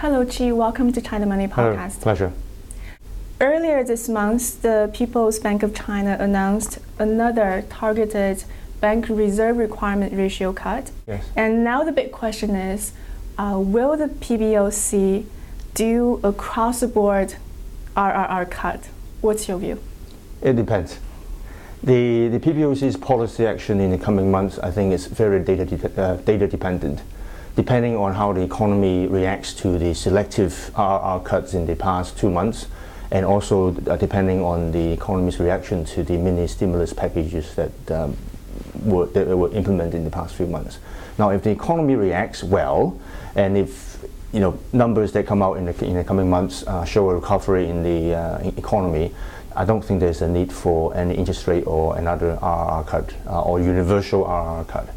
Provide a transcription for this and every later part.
Hello, Chi. Welcome to China Money Podcast. Hello. Pleasure. Earlier this month, the People's Bank of China announced another targeted bank reserve requirement ratio cut. Yes. And now the big question is, will the PBOC do a cross-the-board RRR cut? What's your view? It depends. The PBOC's policy action in the coming months, I think, is very data dependent, depending on how the economy reacts to the selective RRR cuts in the past 2 months, and also depending on the economy's reaction to the mini stimulus packages that were implemented in the past few months. Now, if the economy reacts well, and if numbers that come out in the coming months show a recovery in the economy, I don't think there's a need for any interest rate or another RRR cut or universal RRR cut.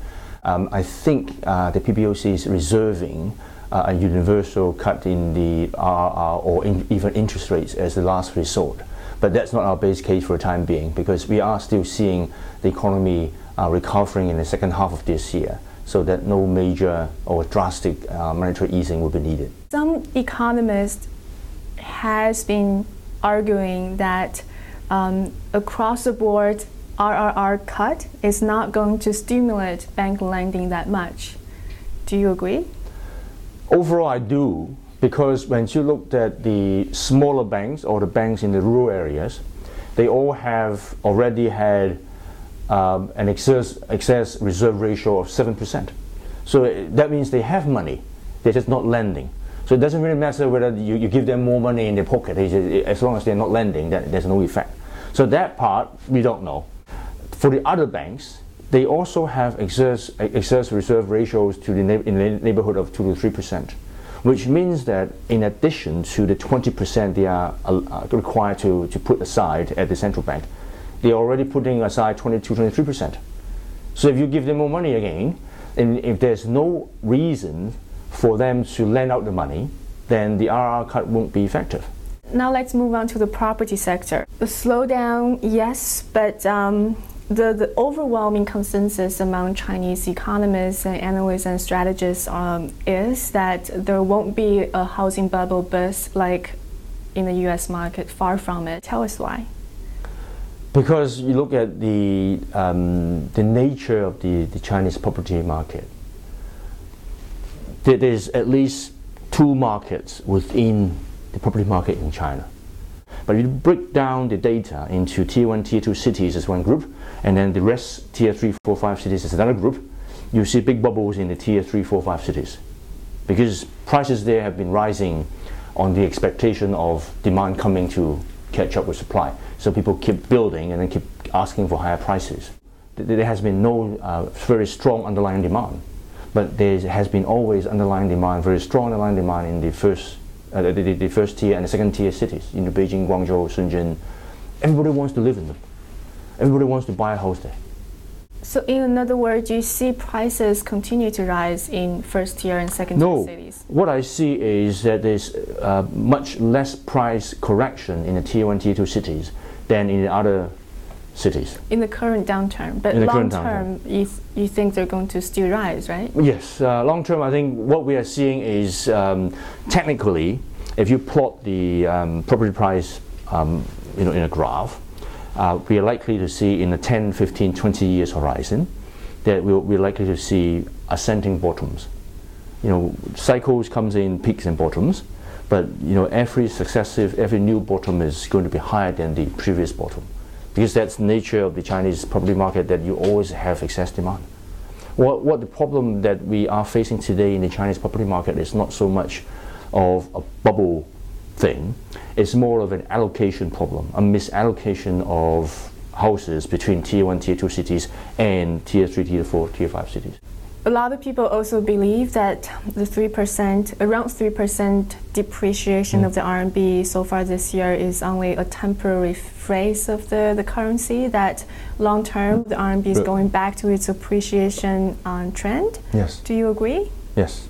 I think the PBOC is reserving a universal cut in the RRR or even interest rates as the last resort. But that's not our base case for the time being, because we are still seeing the economy recovering in the second half of this year, so that no major or drastic monetary easing will be needed. Some economists has been arguing that across the board RRR cut is not going to stimulate bank lending that much. Do you agree? Overall, I do, because when you looked at the smaller banks or the banks in the rural areas, they all have already had an excess reserve ratio of 7%. So that means they have money, they're just not lending. So it doesn't really matter whether you give them more money in their pocket. As long as they're not lending, there's no effect. So that part, we don't know. For the other banks, they also have excess reserve ratios in the neighborhood of 2 to 3%, which means that in addition to the 20% they are required to put aside at the central bank, they're already putting aside 22, 23%. So if you give them more money again, and if there's no reason for them to lend out the money, then the RRR cut won't be effective. Now let's move on to the property sector. The slowdown, yes, but the overwhelming consensus among Chinese economists and analysts and strategists is that there won't be a housing bubble burst like in the US market, far from it. Tell us why. Because you look at the nature of the Chinese property market. There is at least two markets within the property market in China. But you break down the data into tier 1, tier 2 cities as one group, and then the rest, tier 3, 4, 5 cities as another group. You see big bubbles in the tier 3, 4, 5 cities, because prices there have been rising on the expectation of demand coming to catch up with supply. So people keep building and then keep asking for higher prices. There has been no very strong underlying demand. But there has been always underlying demand, very strong underlying demand in the first tier and the second tier cities, Beijing, Guangzhou, Shenzhen. Everybody wants to live in them. Everybody wants to buy a house there. So in another word, you see prices continue to rise in first tier and second tier cities? No. What I see is that there's much less price correction in the tier 1, tier 2 cities than in the other cities. In the current downturn, but long term, you think they're going to still rise, right? Yes, long term, I think what we are seeing is technically, if you plot the property price, in a graph, we are likely to see in the 10, 15, 20 years horizon that we're likely to see ascending bottoms. Cycles comes in peaks and bottoms, but every new bottom is going to be higher than the previous bottom, because that's the nature of the Chinese property market, that you always have excess demand. What the problem that we are facing today in the Chinese property market is not so much of a bubble thing, it's more of an allocation problem, a misallocation of houses between tier 1, tier 2 cities and tier 3, tier 4, tier 5 cities. A lot of people also believe that the 3%, around 3% depreciation of the RMB so far this year is only a temporary phase of the currency, that long term the RMB is going back to its appreciation trend. Yes. Do you agree? Yes.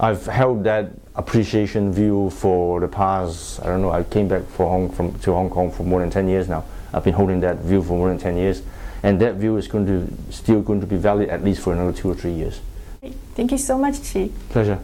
I've held that appreciation view for the past, I came back to Hong Kong for more than 10 years now. I've been holding that view for more than 10 years. And that view is still going to be valid at least for another 2 or 3 years. Thank you so much, Qi. Pleasure.